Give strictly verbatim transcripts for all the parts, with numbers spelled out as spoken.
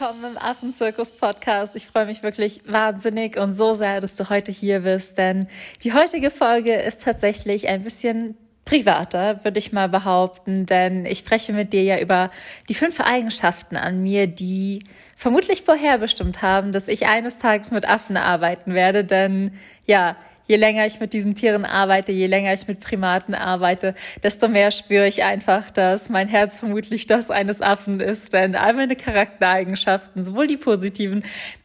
willkommen im Affenzirkus-Podcast. Ich freue mich wirklich wahnsinnig und so sehr, dass du heute hier bist, denn die heutige Folge ist tatsächlich ein bisschen privater, würde ich mal behaupten, denn ich spreche mit dir ja über die fünf Eigenschaften an mir, die vermutlich vorherbestimmt haben, dass ich eines Tages mit Affen arbeiten werde, denn ja, je länger ich mit diesen Tieren arbeite, je länger ich mit Primaten arbeite, desto mehr spüre ich einfach, dass mein Herz vermutlich das eines Affen ist. Denn all meine Charaktereigenschaften, sowohl die positiven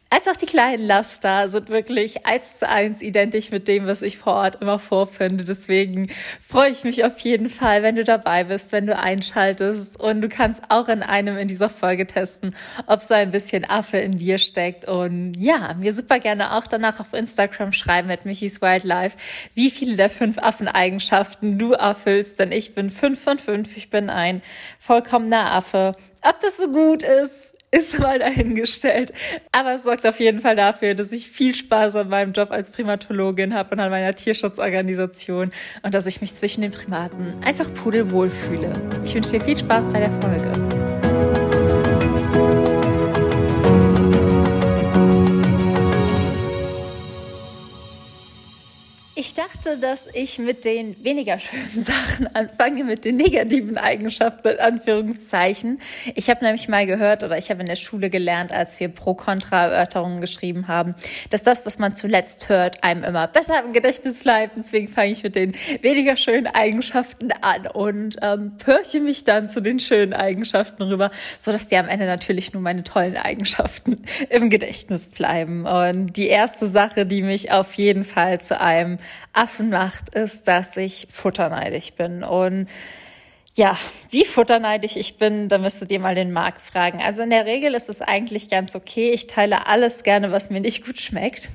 als auch die kleinen Laster, sind wirklich eins zu eins identisch mit dem, was ich vor Ort immer vorfinde. Deswegen freue ich mich auf jeden Fall, wenn du dabei bist, wenn du einschaltest. Und du kannst auch in einem in dieser Folge testen, ob so ein bisschen Affe in dir steckt. Und ja, mir super gerne auch danach auf Instagram schreiben mit MichisWildlife, wie viele der fünf Affeneigenschaften du erfüllst. Denn ich bin fünf von fünf, ich bin ein vollkommener Affe. Ob das so gut ist, ist mal dahingestellt. Aber es sorgt auf jeden Fall dafür, dass ich viel Spaß an meinem Job als Primatologin habe und an meiner Tierschutzorganisation und dass ich mich zwischen den Primaten einfach pudelwohl fühle. Ich wünsche dir viel Spaß bei der Folge. Ich dachte, dass ich mit den weniger schönen Sachen anfange, mit den negativen Eigenschaften, in Anführungszeichen. Ich habe nämlich mal gehört oder ich habe in der Schule gelernt, als wir Pro-Kontra-Erörterungen geschrieben haben, dass das, was man zuletzt hört, einem immer besser im Gedächtnis bleibt. Deswegen fange ich mit den weniger schönen Eigenschaften an und ähm, pörche mich dann zu den schönen Eigenschaften rüber, sodass dir am Ende natürlich nur meine tollen Eigenschaften im Gedächtnis bleiben. Und die erste Sache, die mich auf jeden Fall zu einem Affen macht, ist, dass ich futterneidig bin. Und ja, wie futterneidig ich bin, da müsstet ihr mal den Marc fragen. Also in der Regel ist es eigentlich ganz okay. Ich teile alles gerne, was mir nicht gut schmeckt.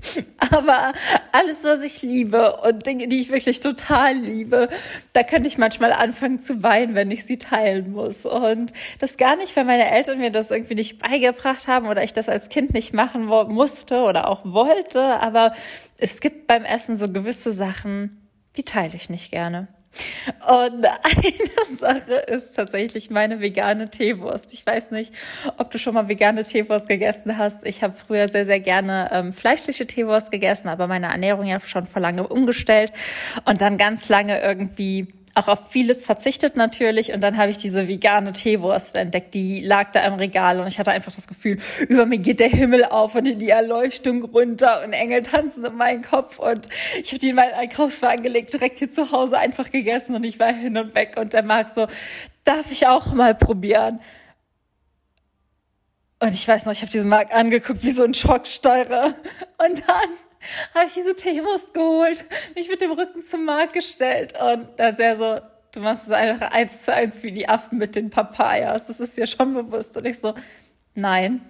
Aber alles, was ich liebe und Dinge, die ich wirklich total liebe, da könnte ich manchmal anfangen zu weinen, wenn ich sie teilen muss. Und das gar nicht, weil meine Eltern mir das irgendwie nicht beigebracht haben oder ich das als Kind nicht machen musste oder auch wollte. Aber es gibt beim Essen so gewisse Sachen, die teile ich nicht gerne. Und eine Sache ist tatsächlich meine vegane Teewurst. Ich weiß nicht, ob du schon mal vegane Teewurst gegessen hast. Ich habe früher sehr, sehr gerne ähm, fleischliche Teewurst gegessen, aber meine Ernährung ja schon vor lange umgestellt und dann ganz lange irgendwie auch auf vieles verzichtet natürlich. Und dann habe ich diese vegane Teewurst entdeckt, die lag da im Regal und ich hatte einfach das Gefühl, über mir geht der Himmel auf und in die Erleuchtung runter und Engel tanzen in meinen Kopf und ich habe die in meinen Einkaufswagen gelegt, direkt hier zu Hause einfach gegessen und ich war hin und weg und der Marc so, darf ich auch mal probieren? Und ich weiß noch, ich habe diesen Marc angeguckt wie so ein Schocksteurer und dann habe ich diese Teewurst geholt, mich mit dem Rücken zum Marc gestellt und dann sehr so, du machst es einfach eins zu eins wie die Affen mit den Papayas, das ist dir schon bewusst. Und ich so, nein.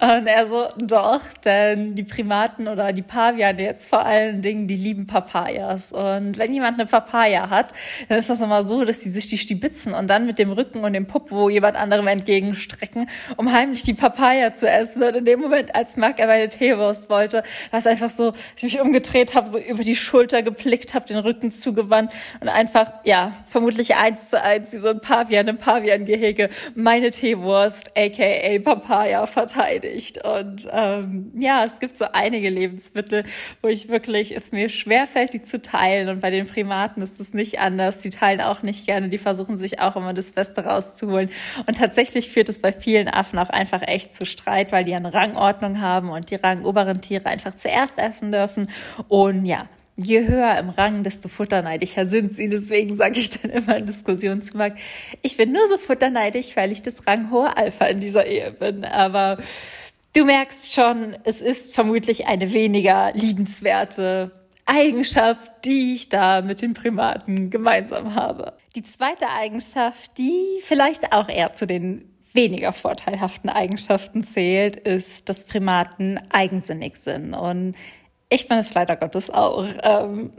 Und er so, doch, denn die Primaten oder die Paviane jetzt vor allen Dingen, die lieben Papayas. Und wenn jemand eine Papaya hat, dann ist das immer so, dass die sich die stibitzen und dann mit dem Rücken und dem Popo jemand anderem entgegenstrecken, um heimlich die Papaya zu essen. Und in dem Moment, als Marc er meine Teewurst wollte, war es einfach so, dass ich mich umgedreht habe, so über die Schulter geblickt habe, den Rücken zugewandt und einfach, ja, vermutlich eins zu eins, wie so ein Pavian im Pavian-Gehege, meine Teewurst, a k a. Papaya, verteidigt. Und ähm, ja, es gibt so einige Lebensmittel, wo ich wirklich, es mir schwerfällt, die zu teilen. Und bei den Primaten ist es nicht anders. Die teilen auch nicht gerne. Die versuchen sich auch immer das Beste rauszuholen. Und tatsächlich führt es bei vielen Affen auch einfach echt zu Streit, weil die eine Rangordnung haben und die rangoberen Tiere einfach zuerst essen dürfen. Und ja, je höher im Rang, desto futterneidiger sind sie. Deswegen sage ich dann immer in Diskussionen zu Marc, ich bin nur so futterneidig, weil ich das ranghohe Alpha in dieser Ehe bin. Aber du merkst schon, es ist vermutlich eine weniger liebenswerte Eigenschaft, die ich da mit den Primaten gemeinsam habe. Die zweite Eigenschaft, die vielleicht auch eher zu den weniger vorteilhaften Eigenschaften zählt, ist, dass Primaten eigensinnig sind. Und ich bin es leider Gottes auch. Ähm,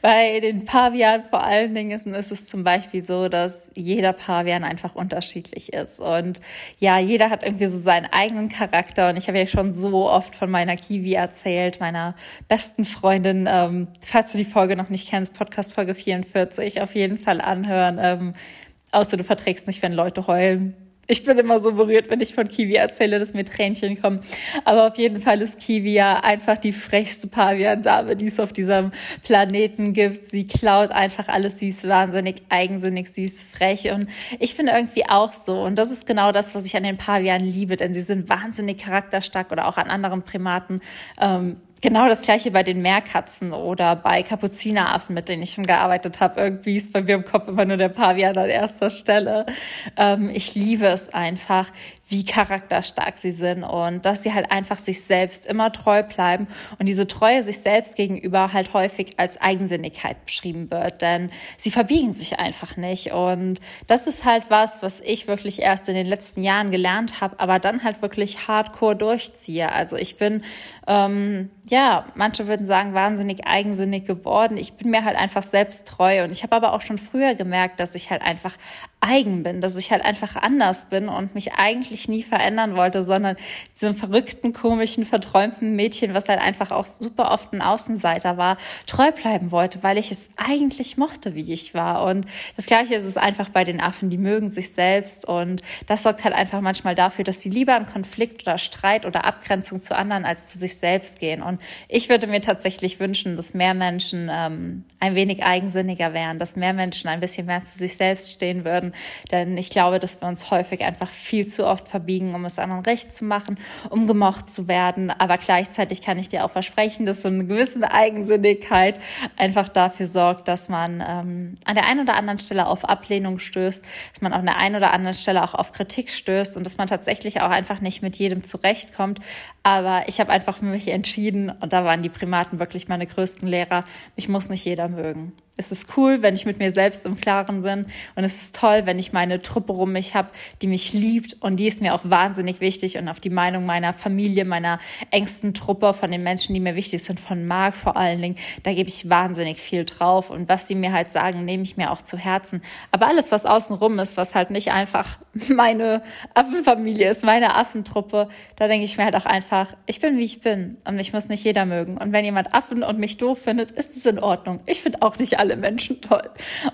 bei den Pavianen vor allen Dingen ist, ist es zum Beispiel so, dass jeder Pavian einfach unterschiedlich ist. Und ja, jeder hat irgendwie so seinen eigenen Charakter. Und ich habe ja schon so oft von meiner Kiwi erzählt, meiner besten Freundin. Ähm, falls du die Folge noch nicht kennst, Podcast Folge vierundvierzig, auf jeden Fall anhören. Ähm, außer du verträgst nicht, wenn Leute heulen. Ich bin immer so berührt, wenn ich von Kiwi erzähle, dass mir Tränchen kommen. Aber auf jeden Fall ist Kiwi ja einfach die frechste Pavian-Dame, die es auf diesem Planeten gibt. Sie klaut einfach alles. Sie ist wahnsinnig eigensinnig. Sie ist frech. Und ich bin irgendwie auch so. Und das ist genau das, was ich an den Pavianen liebe. Denn sie sind wahnsinnig charakterstark oder auch an anderen Primaten. Ähm, Genau das Gleiche bei den Meerkatzen oder bei Kapuzineraffen, mit denen ich schon gearbeitet habe. Irgendwie ist bei mir im Kopf immer nur der Pavian an erster Stelle. Ähm, ich liebe es einfach, wie charakterstark sie sind und dass sie halt einfach sich selbst immer treu bleiben und diese Treue sich selbst gegenüber halt häufig als Eigensinnigkeit beschrieben wird, denn sie verbiegen sich einfach nicht. Und das ist halt was, was ich wirklich erst in den letzten Jahren gelernt habe, aber dann halt wirklich hardcore durchziehe. Also ich bin, ähm, ja, manche würden sagen, wahnsinnig eigensinnig geworden. Ich bin mir halt einfach selbst treu und ich habe aber auch schon früher gemerkt, dass ich halt einfach eigen bin, dass ich halt einfach anders bin und mich eigentlich nie verändern wollte, sondern diesem verrückten, komischen, verträumten Mädchen, was halt einfach auch super oft ein Außenseiter war, treu bleiben wollte, weil ich es eigentlich mochte, wie ich war. Und das Gleiche ist es einfach bei den Affen, die mögen sich selbst und das sorgt halt einfach manchmal dafür, dass sie lieber in Konflikt oder Streit oder Abgrenzung zu anderen als zu sich selbst gehen. Und ich würde mir tatsächlich wünschen, dass mehr Menschen ähm, ein wenig eigensinniger wären, dass mehr Menschen ein bisschen mehr zu sich selbst stehen würden, denn ich glaube, dass wir uns häufig einfach viel zu oft verbiegen, um es anderen recht zu machen, um gemocht zu werden. Aber gleichzeitig kann ich dir auch versprechen, dass so eine gewisse Eigensinnigkeit einfach dafür sorgt, dass man ähm, an der einen oder anderen Stelle auf Ablehnung stößt, dass man an der einen oder anderen Stelle auch auf Kritik stößt und dass man tatsächlich auch einfach nicht mit jedem zurechtkommt. Aber ich habe einfach für mich entschieden, und da waren die Primaten wirklich meine größten Lehrer, mich muss nicht jeder mögen. Es ist cool, wenn ich mit mir selbst im Klaren bin und es ist toll, wenn ich meine Truppe um mich habe, die mich liebt und die ist mir auch wahnsinnig wichtig und auf die Meinung meiner Familie, meiner engsten Truppe, von den Menschen, die mir wichtig sind, von Marc vor allen Dingen, da gebe ich wahnsinnig viel drauf und was sie mir halt sagen, nehme ich mir auch zu Herzen. Aber alles, was außenrum ist, was halt nicht einfach meine Affenfamilie ist, meine Affentruppe, da denke ich mir halt auch einfach, ich bin wie ich bin und mich muss nicht jeder mögen und wenn jemand Affen und mich doof findet, ist es in Ordnung. Ich finde auch nicht alle Menschen toll.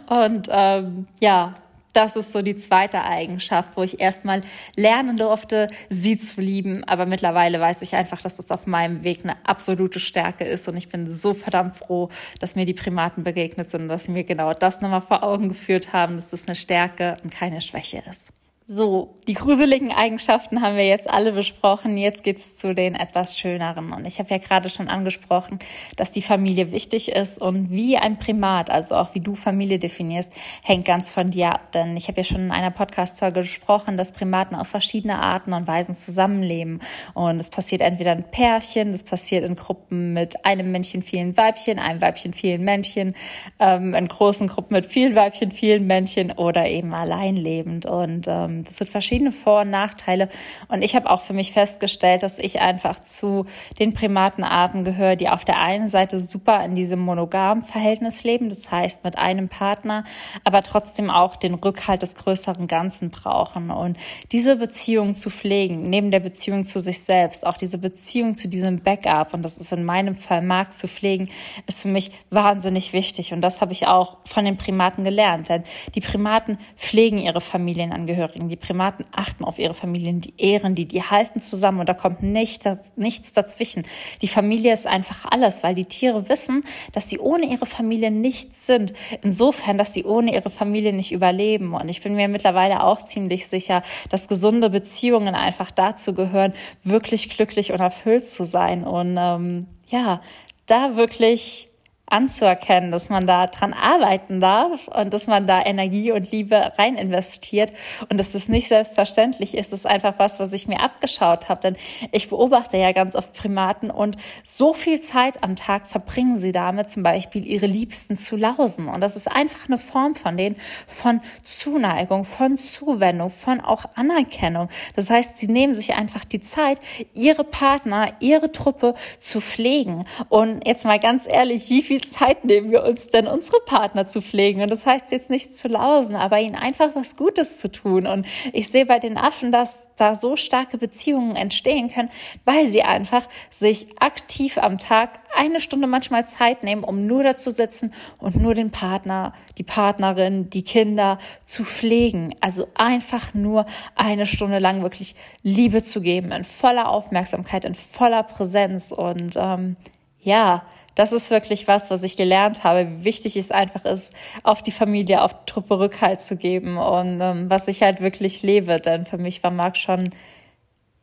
Und ähm, ja, das ist so die zweite Eigenschaft, wo ich erstmal lernen durfte, sie zu lieben. Aber mittlerweile weiß ich einfach, dass das auf meinem Weg eine absolute Stärke ist. Und ich bin so verdammt froh, dass mir die Primaten begegnet sind und dass sie mir genau das nochmal vor Augen geführt haben, dass das eine Stärke und keine Schwäche ist. So, die gruseligen Eigenschaften haben wir jetzt alle besprochen. Jetzt geht's zu den etwas schöneren. Und ich habe ja gerade schon angesprochen, dass die Familie wichtig ist. Und wie ein Primat, also auch wie du Familie definierst, hängt ganz von dir ab. Denn ich habe ja schon in einer Podcast-Folge gesprochen, dass Primaten auf verschiedene Arten und Weisen zusammenleben. Und es passiert entweder in Pärchen, das passiert in Gruppen mit einem Männchen, vielen Weibchen, einem Weibchen, vielen Männchen, ähm, in großen Gruppen mit vielen Weibchen, vielen Männchen oder eben alleinlebend. Und ähm, das sind verschiedene Vor- und Nachteile. Und ich habe auch für mich festgestellt, dass ich einfach zu den Primatenarten gehöre, die auf der einen Seite super in diesem monogamen Verhältnis leben, das heißt mit einem Partner, aber trotzdem auch den Rückhalt des größeren Ganzen brauchen. Und diese Beziehung zu pflegen, neben der Beziehung zu sich selbst, auch diese Beziehung zu diesem Backup, und das ist in meinem Fall Marc zu pflegen, ist für mich wahnsinnig wichtig. Und das habe ich auch von den Primaten gelernt, denn die Primaten pflegen ihre Familienangehörigen. Die Primaten achten auf ihre Familien, die ehren die, die halten zusammen und da kommt nicht, da, nichts dazwischen. Die Familie ist einfach alles, weil die Tiere wissen, dass sie ohne ihre Familie nichts sind. Insofern, dass sie ohne ihre Familie nicht überleben. Und ich bin mir mittlerweile auch ziemlich sicher, dass gesunde Beziehungen einfach dazu gehören, wirklich glücklich und erfüllt zu sein. Und ähm, ja, da wirklich anzuerkennen, dass man da dran arbeiten darf und dass man da Energie und Liebe rein investiert und dass das nicht selbstverständlich ist, das ist einfach was, was ich mir abgeschaut habe, denn ich beobachte ja ganz oft Primaten und so viel Zeit am Tag verbringen sie damit, zum Beispiel ihre Liebsten zu lausen und das ist einfach eine Form von denen, von Zuneigung, von Zuwendung, von auch Anerkennung. Das heißt, sie nehmen sich einfach die Zeit, ihre Partner, ihre Truppe zu pflegen und jetzt mal ganz ehrlich, wie viel Zeit nehmen wir uns denn, unsere Partner zu pflegen? Und das heißt jetzt nicht zu lausen, aber ihnen einfach was Gutes zu tun. Und ich sehe bei den Affen, dass da so starke Beziehungen entstehen können, weil sie einfach sich aktiv am Tag eine Stunde manchmal Zeit nehmen, um nur da zu sitzen und nur den Partner, die Partnerin, die Kinder zu pflegen. Also einfach nur eine Stunde lang wirklich Liebe zu geben, in voller Aufmerksamkeit, in voller Präsenz. Und ähm, ja, das ist wirklich was, was ich gelernt habe, wie wichtig es einfach ist, auf die Familie, auf die Truppe Rückhalt zu geben und ähm, was ich halt wirklich lebe. Denn für mich war Marc schon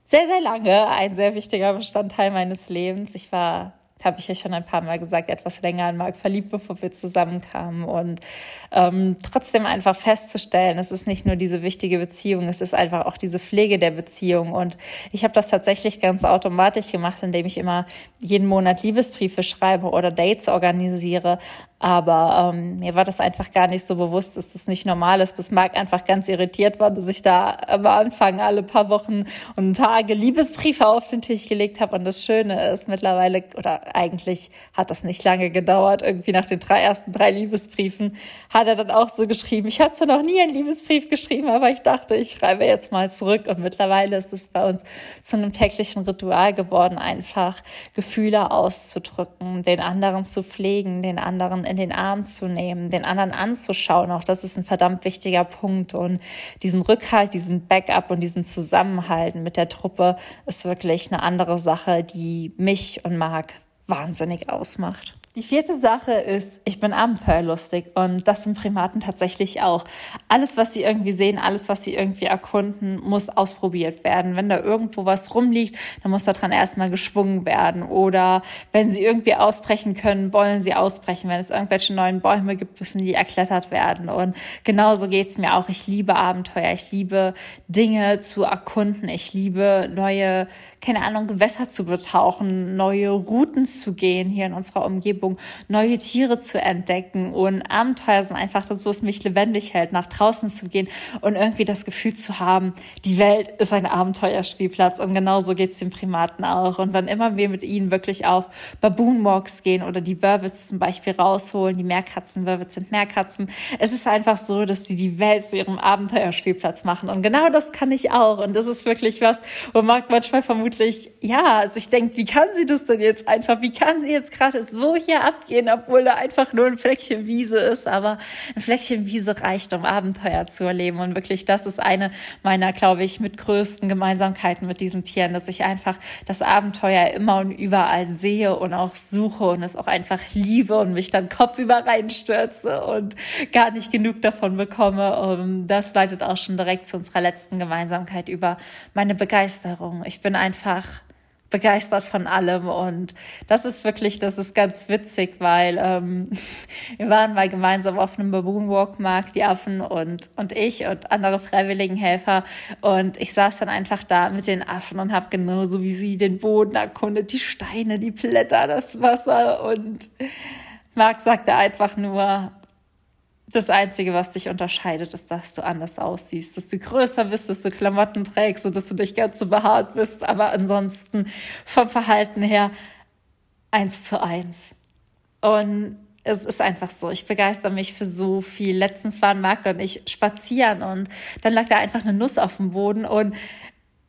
sehr, sehr lange ein sehr wichtiger Bestandteil meines Lebens. Ich war, habe ich ja schon ein paar Mal gesagt, etwas länger in Marc verliebt, bevor wir zusammenkamen. Und ähm, trotzdem einfach festzustellen, es ist nicht nur diese wichtige Beziehung, es ist einfach auch diese Pflege der Beziehung. Und ich habe das tatsächlich ganz automatisch gemacht, indem ich immer jeden Monat Liebesbriefe schreibe oder Dates organisiere. Aber ähm, mir war das einfach gar nicht so bewusst, dass das nicht normal ist, bis Marc einfach ganz irritiert war, dass ich da am Anfang alle paar Wochen und Tage Liebesbriefe auf den Tisch gelegt habe. Und das Schöne ist mittlerweile, oder eigentlich hat das nicht lange gedauert, irgendwie nach den drei, ersten drei Liebesbriefen hat er dann auch so geschrieben, ich habe zwar noch nie einen Liebesbrief geschrieben, aber ich dachte, ich schreibe jetzt mal zurück. Und mittlerweile ist es bei uns zu einem täglichen Ritual geworden, einfach Gefühle auszudrücken, den anderen zu pflegen, den anderen in den Arm zu nehmen, den anderen anzuschauen. Auch das ist ein verdammt wichtiger Punkt. Und diesen Rückhalt, diesen Backup und diesen Zusammenhalt mit der Truppe ist wirklich eine andere Sache, die mich und Marc wahnsinnig ausmacht. Die vierte Sache ist, ich bin abenteuerlustig und das sind Primaten tatsächlich auch. Alles, was sie irgendwie sehen, alles, was sie irgendwie erkunden, muss ausprobiert werden. Wenn da irgendwo was rumliegt, dann muss daran erstmal geschwungen werden. Oder wenn sie irgendwie ausbrechen können, wollen sie ausbrechen. Wenn es irgendwelche neuen Bäume gibt, müssen die erklettert werden. Und genauso geht's mir auch. Ich liebe Abenteuer. Ich liebe Dinge zu erkunden. Ich liebe neue, keine Ahnung, Gewässer zu betauchen, neue Routen zu gehen hier in unserer Umgebung, neue Tiere zu entdecken. Und Abenteuer sind einfach das, was mich lebendig hält, nach draußen zu gehen und irgendwie das Gefühl zu haben, die Welt ist ein Abenteuerspielplatz. Und genauso geht es den Primaten auch. Und wann immer wir mit ihnen wirklich auf Baboon-Walks gehen oder die Wurwitz zum Beispiel rausholen, die Meerkatzen, Wurwitz sind Meerkatzen, es ist einfach so, dass sie die Welt zu ihrem Abenteuerspielplatz machen. Und genau das kann ich auch. Und das ist wirklich was, wo Marc manchmal vermutlich, ja, sich denkt, wie kann sie das denn jetzt einfach, wie kann sie jetzt gerade so hier abgehen, obwohl da einfach nur ein Fleckchen Wiese ist, aber ein Fleckchen Wiese reicht, um Abenteuer zu erleben. Und wirklich, das ist eine meiner, glaube ich, mit größten Gemeinsamkeiten mit diesen Tieren, dass ich einfach das Abenteuer immer und überall sehe und auch suche und es auch einfach liebe und mich dann kopfüber reinstürze und gar nicht genug davon bekomme. Und das leitet auch schon direkt zu unserer letzten Gemeinsamkeit über, meine Begeisterung. Ich bin einfach begeistert von allem und das ist wirklich, das ist ganz witzig, weil ähm, wir waren mal gemeinsam auf einem Baboon-Walk, Marc, die Affen und, und ich und andere Freiwilligenhelfer und ich saß dann einfach da mit den Affen und habe genauso wie sie den Boden erkundet, die Steine, die Blätter, das Wasser und Marc sagte einfach nur, das Einzige, was dich unterscheidet, ist, dass du anders aussiehst, dass du größer bist, dass du Klamotten trägst und dass du nicht ganz so behaart bist. Aber ansonsten vom Verhalten her eins zu eins. Und es ist einfach so, ich begeistere mich für so viel. Letztens waren Marc und ich spazieren und dann lag da einfach eine Nuss auf dem Boden und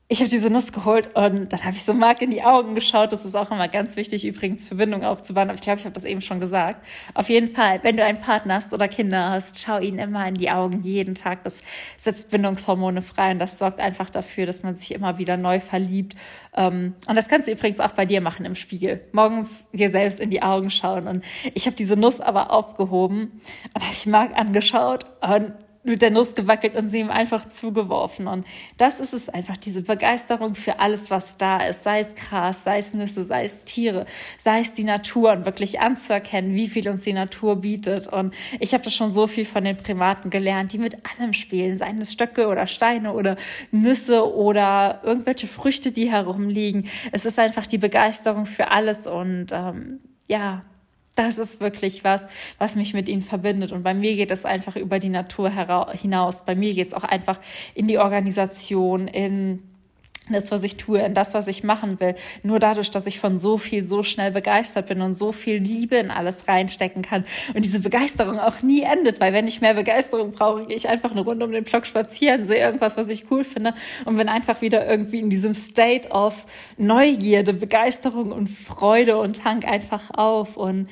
ich habe diese Nuss geholt und dann habe ich so Marc in die Augen geschaut. Das ist auch immer ganz wichtig, übrigens Verbindung aufzubauen. Aber ich glaube, ich habe das eben schon gesagt. Auf jeden Fall, wenn du einen Partner hast oder Kinder hast, schau ihnen immer in die Augen, jeden Tag. Das setzt Bindungshormone frei und das sorgt einfach dafür, dass man sich immer wieder neu verliebt. Und das kannst du übrigens auch bei dir machen im Spiegel. Morgens dir selbst in die Augen schauen. Und ich habe diese Nuss aber aufgehoben und habe ich Marc angeschaut und mit der Nuss gewackelt und sie ihm einfach zugeworfen. Und das ist es einfach, diese Begeisterung für alles, was da ist. Sei es Gras, sei es Nüsse, sei es Tiere, sei es die Natur und wirklich anzuerkennen, wie viel uns die Natur bietet. Und ich habe das schon so viel von den Primaten gelernt, die mit allem spielen, seien es Stöcke oder Steine oder Nüsse oder irgendwelche Früchte, die herumliegen. Es ist einfach die Begeisterung für alles und ähm, ja, das ist wirklich was, was mich mit ihnen verbindet. Und bei mir geht es einfach über die Natur heraus, hinaus. Bei mir geht es auch einfach in die Organisation, in das, was ich tue, in das, was ich machen will. Nur dadurch, dass ich von so viel so schnell begeistert bin und so viel Liebe in alles reinstecken kann und diese Begeisterung auch nie endet, weil wenn ich mehr Begeisterung brauche, gehe ich einfach eine Runde um den Block spazieren, sehe irgendwas, was ich cool finde und bin einfach wieder irgendwie in diesem State of Neugierde, Begeisterung und Freude und tank einfach auf. Und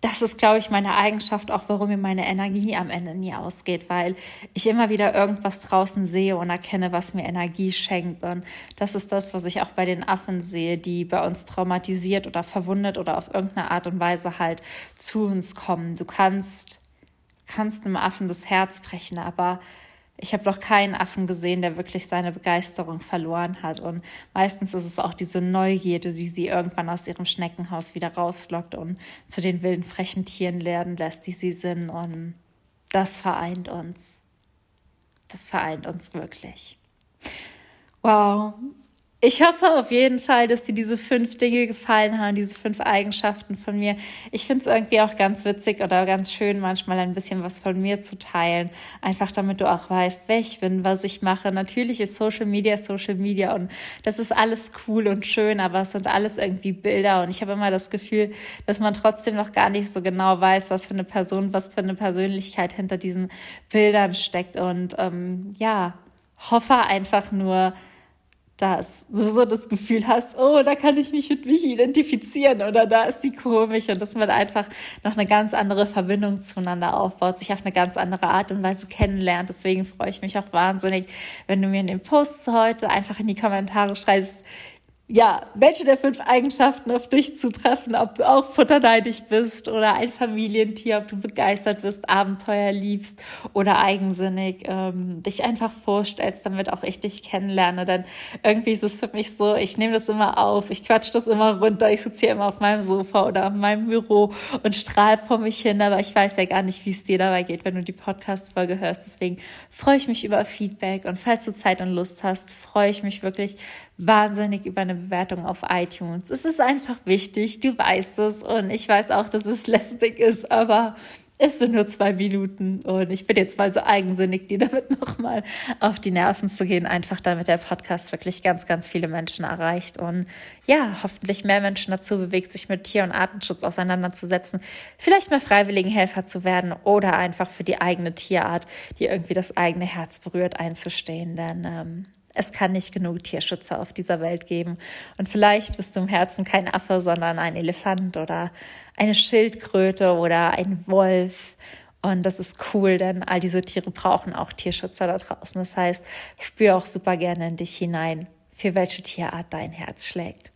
das ist, glaube ich, meine Eigenschaft, auch warum mir meine Energie am Ende nie ausgeht, weil ich immer wieder irgendwas draußen sehe und erkenne, was mir Energie schenkt. Und das ist das, was ich auch bei den Affen sehe, die bei uns traumatisiert oder verwundet oder auf irgendeine Art und Weise halt zu uns kommen. Du kannst, kannst einem Affen das Herz brechen, aber ich habe noch keinen Affen gesehen, der wirklich seine Begeisterung verloren hat. Und meistens ist es auch diese Neugierde, die sie irgendwann aus ihrem Schneckenhaus wieder rauslockt und zu den wilden, frechen Tieren werden lässt, die sie sind. Und das vereint uns. Das vereint uns wirklich. Wow. Ich hoffe auf jeden Fall, dass dir diese fünf Dinge gefallen haben, diese fünf Eigenschaften von mir. Ich finde es irgendwie auch ganz witzig oder ganz schön, manchmal ein bisschen was von mir zu teilen. Einfach damit du auch weißt, wer ich bin, was ich mache. Natürlich ist Social Media Social Media und das ist alles cool und schön, aber es sind alles irgendwie Bilder. Und ich habe immer das Gefühl, dass man trotzdem noch gar nicht so genau weiß, was für eine Person, was für eine Persönlichkeit hinter diesen Bildern steckt. Und ähm, ja, hoffe einfach nur, dass du so das Gefühl hast, oh, da kann ich mich mit mich identifizieren oder da ist die komisch und dass man einfach noch eine ganz andere Verbindung zueinander aufbaut, sich auf eine ganz andere Art und Weise kennenlernt. Deswegen freue ich mich auch wahnsinnig, wenn du mir in den Post zu heute einfach in die Kommentare schreibst, ja, welche der fünf Eigenschaften auf dich zutreffen, ob du auch futterneidig bist oder ein Familientier, ob du begeistert bist, Abenteuer liebst oder eigensinnig, ähm, dich einfach vorstellst, damit auch ich dich kennenlerne, denn irgendwie ist es für mich so, ich nehme das immer auf, ich quatsch das immer runter, ich sitze hier immer auf meinem Sofa oder auf meinem Büro und strahle vor mich hin, aber ich weiß ja gar nicht, wie es dir dabei geht, wenn du die Podcast-Folge hörst, deswegen freue ich mich über Feedback und falls du Zeit und Lust hast, freue ich mich wirklich wahnsinnig über eine Bewertung auf iTunes. Es ist einfach wichtig, du weißt es und ich weiß auch, dass es lästig ist, aber es sind nur zwei Minuten und ich bin jetzt mal so eigensinnig, dir damit nochmal auf die Nerven zu gehen, einfach damit der Podcast wirklich ganz, ganz viele Menschen erreicht und ja, hoffentlich mehr Menschen dazu bewegt, sich mit Tier- und Artenschutz auseinanderzusetzen, vielleicht mal Freiwilligenhelfer zu werden oder einfach für die eigene Tierart, die irgendwie das eigene Herz berührt, einzustehen, denn ähm, es kann nicht genug Tierschützer auf dieser Welt geben. Und vielleicht bist du im Herzen kein Affe, sondern ein Elefant oder eine Schildkröte oder ein Wolf. Und das ist cool, denn all diese Tiere brauchen auch Tierschützer da draußen. Das heißt, spür auch super gerne in dich hinein, für welche Tierart dein Herz schlägt.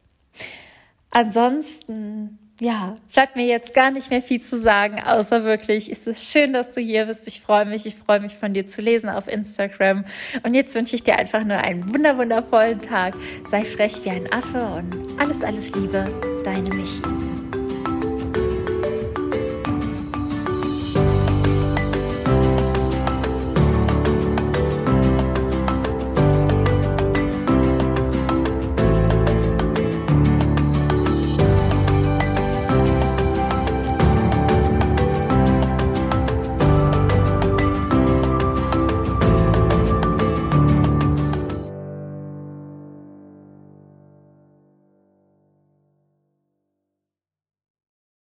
Ansonsten, ja, bleibt mir jetzt gar nicht mehr viel zu sagen, außer wirklich, es ist schön, dass du hier bist. Ich freue mich, ich freue mich von dir zu lesen auf Instagram. Und jetzt wünsche ich dir einfach nur einen wunderwundervollen Tag. Sei frech wie ein Affe und alles, alles Liebe, deine Michi.